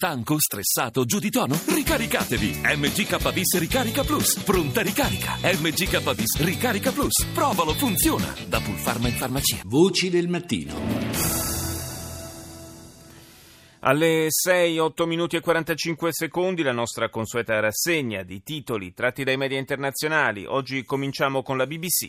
Stanco, stressato, giù di tono? Ricaricatevi! MGKVS Ricarica Plus. Pronta ricarica. MGKVS Ricarica Plus. Provalo, funziona. Da Pulfarma in farmacia. Voci del mattino. Alle 6, 8 minuti e 45 secondi la nostra consueta rassegna di titoli tratti dai media internazionali. Oggi cominciamo con la BBC.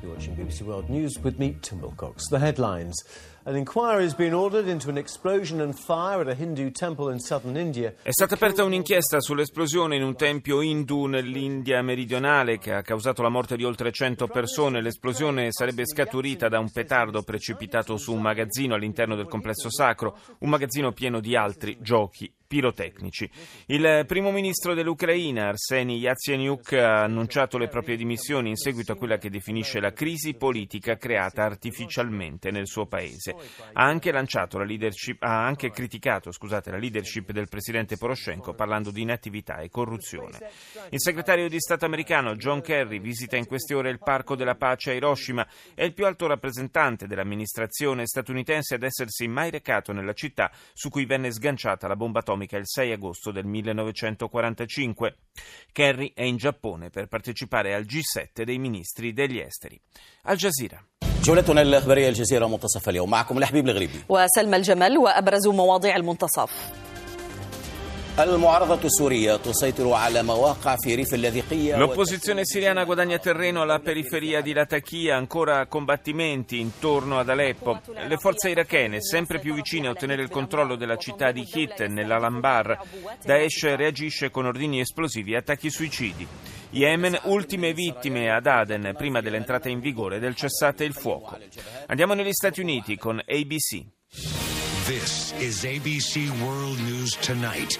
You're watching BBC World News with me, Tim Wilcox. The headlines. An inquiry has been ordered into an explosion and fire at a Hindu temple in southern India. È stata aperta un'inchiesta sull'esplosione in un tempio hindu nell'India meridionale che ha causato la morte di oltre 100 persone. L'esplosione sarebbe scaturita da un petardo precipitato su un magazzino all'interno del complesso sacro, un magazzino pieno di altri giochi pirotecnici. Il primo ministro dell'Ucraina, Arseniy Yatsenyuk, ha annunciato le proprie dimissioni in seguito a quella che definisce la crisi politica creata artificialmente nel suo paese. Ha anche criticato la leadership del presidente Poroshenko parlando di inattività e corruzione. Il segretario di Stato americano John Kerry visita in queste ore il Parco della Pace a Hiroshima. È il più alto rappresentante dell'amministrazione statunitense ad essersi mai recato nella città su cui venne sganciata la bomba atomica il 6 agosto del 1945. Kerry è in Giappone per partecipare al G7 dei ministri degli esteri. Al Jazeera. جولتنا الإخبارية الجزيرة منتصف اليوم معكم الحبيب الغريبي وسلمى الجمل وأبرز مواضيع المنتصف. L'opposizione siriana guadagna terreno alla periferia di Latakia, ancora combattimenti intorno ad Aleppo. Le forze irachene sempre più vicine a ottenere il controllo della città di Hit nell'Anbar. Daesh reagisce con ordini esplosivi e attacchi suicidi. Yemen, ultime vittime ad Aden prima dell'entrata in vigore del cessate il fuoco. Andiamo negli Stati Uniti con ABC. This is ABC World News Tonight.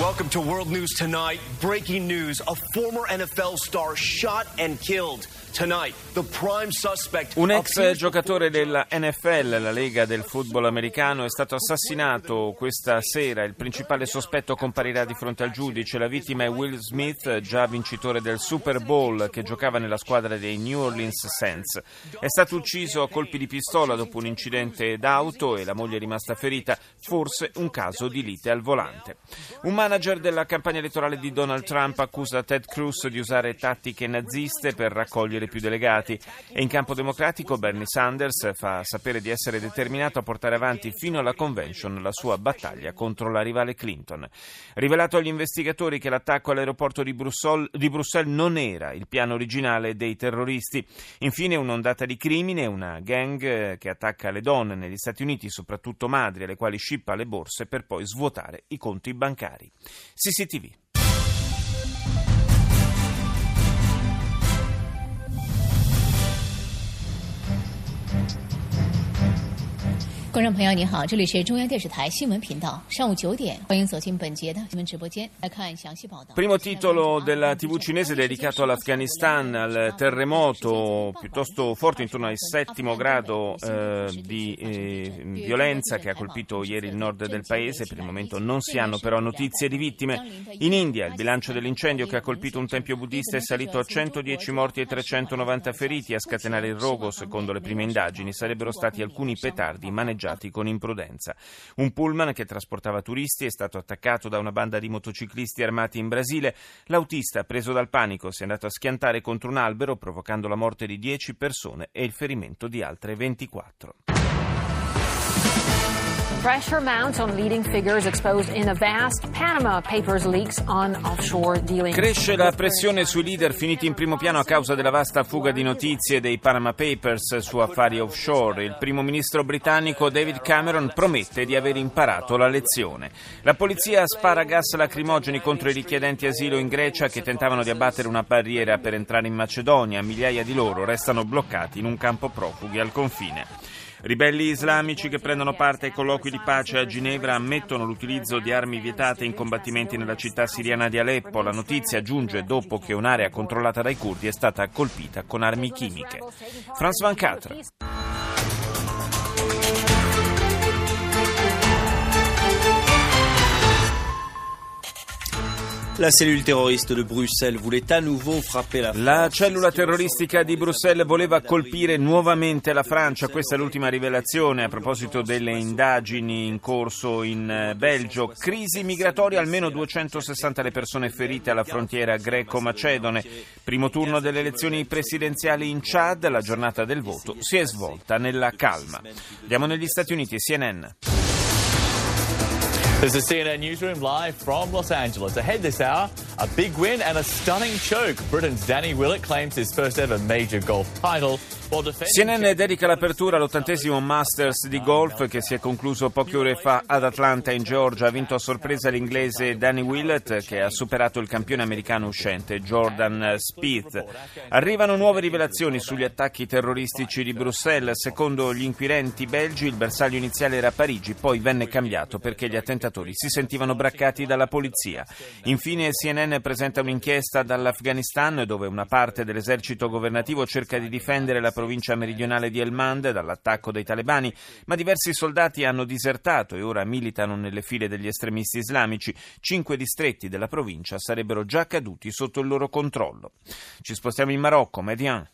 Welcome to World News Tonight. Breaking news, a former NFL star shot and killed. Tonight, the prime suspect. Un ex giocatore della NFL, la Lega del football americano, è stato assassinato questa sera. Il principale sospetto comparirà di fronte al giudice. La vittima è Will Smith, già vincitore del Super Bowl, che giocava nella squadra dei New Orleans Saints. È stato ucciso a colpi di pistola dopo un incidente d'auto e la moglie è rimasta ferita, forse un caso di lite al volante. Un manager della campagna elettorale di Donald Trump accusa Ted Cruz di usare tattiche naziste per raccogliere più delegati e in campo democratico Bernie Sanders fa sapere di essere determinato a portare avanti fino alla convention la sua battaglia contro la rivale Clinton. Rivelato agli investigatori che l'attacco all'aeroporto di Bruxelles non era il piano originale dei terroristi. Infine un'ondata di crimine, una gang che attacca le donne negli Stati Uniti, soprattutto madri, alle quali scippa le borse per poi svuotare i conti bancari. CCTV. Primo titolo della TV cinese dedicato all'Afghanistan, al terremoto piuttosto forte intorno al settimo grado violenza che ha colpito ieri il nord del paese. Per il momento non si hanno però notizie di vittime. In India il bilancio dell'incendio che ha colpito un tempio buddista è salito a 110 morti e 390 feriti. A scatenare il rogo, secondo le prime indagini, sarebbero stati alcuni petardi maneggiati con imprudenza. Un pullman che trasportava turisti è stato attaccato da una banda di motociclisti armati in Brasile. L'autista, preso dal panico, si è andato a schiantare contro un albero, provocando la morte di 10 persone e il ferimento di altre 24. Pressure mounts on leading figures exposed in a vast Panama Papers leaks on offshore dealings. Cresce la pressione sui leader finiti in primo piano a causa della vasta fuga di notizie dei Panama Papers su affari offshore. Il primo ministro britannico David Cameron promette di aver imparato la lezione. La polizia spara gas lacrimogeni contro i richiedenti asilo in Grecia che tentavano di abbattere una barriera per entrare in Macedonia. Migliaia di loro restano bloccati in un campo profughi al confine. Ribelli islamici che prendono parte ai colloqui di pace a Ginevra ammettono l'utilizzo di armi vietate in combattimenti nella città siriana di Aleppo. La notizia giunge dopo che un'area controllata dai curdi è stata colpita con armi chimiche. Franz Van Katra. La cellule terroriste di Bruxelles voulait à nouveau frapper la France. La cellula terroristica di Bruxelles voleva colpire nuovamente la Francia. Questa è l'ultima rivelazione a proposito delle indagini in corso in Belgio. Crisi migratoria, almeno 260 le persone ferite alla frontiera greco-macedone. Primo turno delle elezioni presidenziali in Chad, la giornata del voto si è svolta nella calma. Andiamo negli Stati Uniti, CNN. This is CNN Newsroom live from Los Angeles. Ahead this hour, a big win and a stunning choke. Britain's Danny Willett claims his first ever major golf title. CNN dedica l'apertura all'80° Masters di golf che si è concluso poche ore fa ad Atlanta in Georgia. Ha vinto a sorpresa l'inglese Danny Willett, che ha superato il campione americano uscente Jordan Spieth. Arrivano nuove rivelazioni sugli attacchi terroristici di Bruxelles. Secondo gli inquirenti belgi il bersaglio iniziale era Parigi, poi venne cambiato perché gli attentatori si sentivano braccati dalla polizia. Infine CNN presenta un'inchiesta dall'Afghanistan dove una parte dell'esercito governativo cerca di difendere la provincia meridionale di Helmand dall'attacco dei talebani, ma diversi soldati hanno disertato e ora militano nelle file degli estremisti islamici. 5 distretti della provincia sarebbero già caduti sotto il loro controllo. Ci spostiamo in Marocco, Median.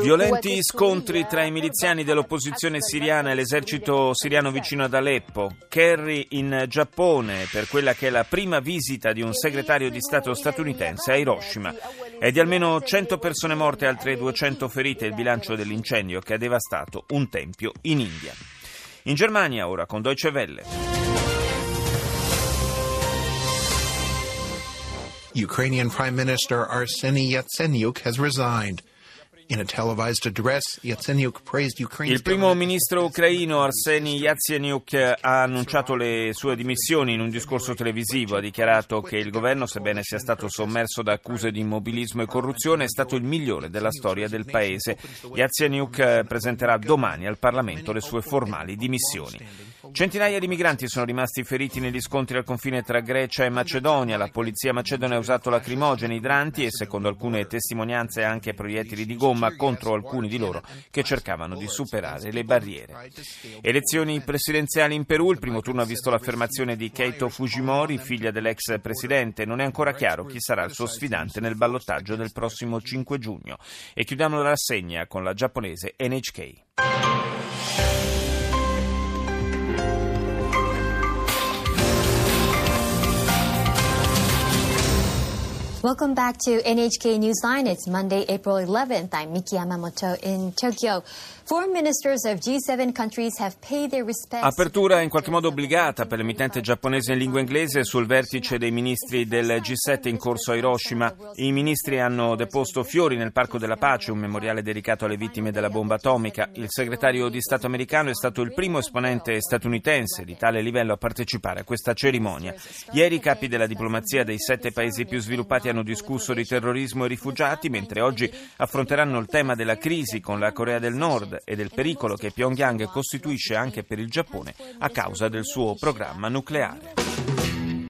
Violenti scontri tra i miliziani dell'opposizione siriana e l'esercito siriano vicino ad Aleppo. Kerry in Giappone per quella che è la prima visita di un segretario di Stato statunitense a Hiroshima. È di almeno 100 persone morte e altre 200 ferite il bilancio dell'incendio che ha devastato un tempio in India. In Germania ora con Deutsche Welle. Ukrainian Prime Minister Arseniy Yatsenyuk has resigned. In a televised address, Yatsenyuk praised Ukraine. Il primo ministro ucraino Arseniy Yatsenyuk ha annunciato le sue dimissioni in un discorso televisivo. Ha dichiarato che il governo, sebbene sia stato sommerso da accuse di immobilismo e corruzione, è stato il migliore della storia del paese. Yatsenyuk presenterà domani al Parlamento le sue formali dimissioni. Centinaia di migranti sono rimasti feriti negli scontri al confine tra Grecia e Macedonia. La polizia macedone ha usato lacrimogeni, idranti e, secondo alcune testimonianze, anche proiettili di gomma contro alcuni di loro che cercavano di superare le barriere. Elezioni presidenziali in Perù. Il primo turno ha visto l'affermazione di Keiko Fujimori, figlia dell'ex presidente. Non è ancora chiaro chi sarà il suo sfidante nel ballottaggio del prossimo 5 giugno. E chiudiamo la rassegna con la giapponese NHK. Welcome back to NHK Newsline. It's Monday, April 11th. I'm Miki Yamamoto in Tokyo. Foreign ministers of G7 countries have paid their respects. Apertura in qualche modo obbligata per l'emittente giapponese in lingua inglese sul vertice dei ministri del G7 in corso a Hiroshima. I ministri hanno deposto fiori nel Parco della Pace, un memoriale dedicato alle vittime della bomba atomica. Il segretario di Stato americano è stato il primo esponente statunitense di tale livello a partecipare a questa cerimonia. Ieri i capi della diplomazia dei 7 paesi più sviluppati hanno discusso di terrorismo e rifugiati, mentre oggi affronteranno il tema della crisi con la Corea del Nord e del pericolo che Pyongyang costituisce anche per il Giappone a causa del suo programma nucleare.